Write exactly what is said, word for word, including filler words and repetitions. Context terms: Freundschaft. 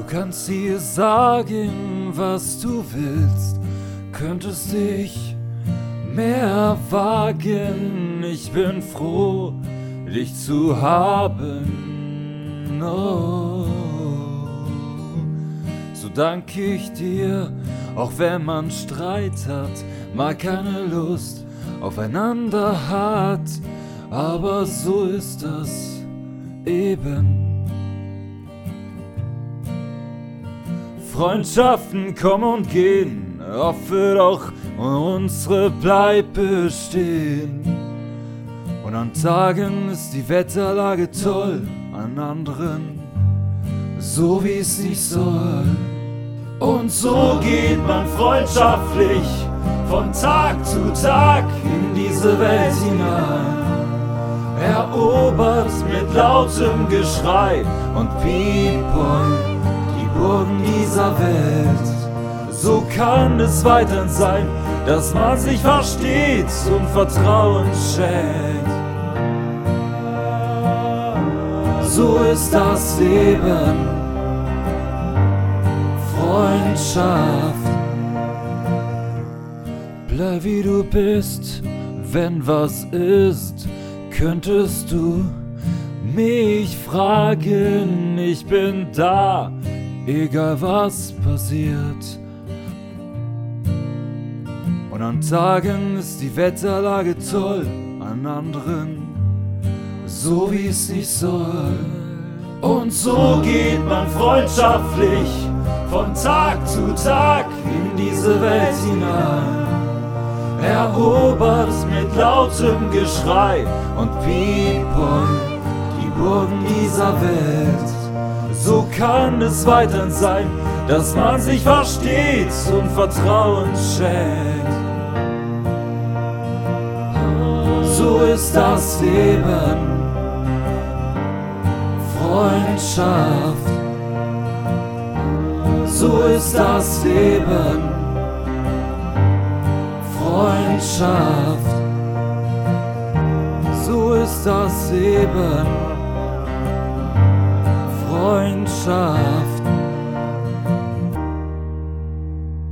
Du kannst ihr sagen, was du willst, könntest dich mehr wagen. Ich bin froh, dich zu haben. Oh. So danke ich dir, auch wenn man Streit hat, mal keine Lust aufeinander hat. Aber so ist das eben. Freundschaften kommen und gehen, oft wird auch unsere bleibt bestehen. Und an Tagen ist die Wetterlage toll, an anderen so wie es nicht soll. Und so geht man freundschaftlich von Tag zu Tag in diese Welt hinein. Erobert mit lautem Geschrei und Piepboy die Burgen dieser Welt. So kann es weiterhin sein, dass man sich versteht und Vertrauen schenkt. So ist das Leben, Freundschaft. Bleib wie du bist, wenn was ist. Könntest du mich fragen? Ich bin da, egal was passiert. Und an Tagen ist die Wetterlage toll, an anderen so wie es nicht soll. Und so geht man freundschaftlich von Tag zu Tag in diese Welt hinein. Erobert mit lautem Geschrei und Piepboy die Burgen dieser Welt. So kann es weiterhin sein, dass man sich versteht und Vertrauen schenkt. So ist das Leben, Freundschaft. So ist das Leben, Freundschaft. So ist das Leben, Freundschaft.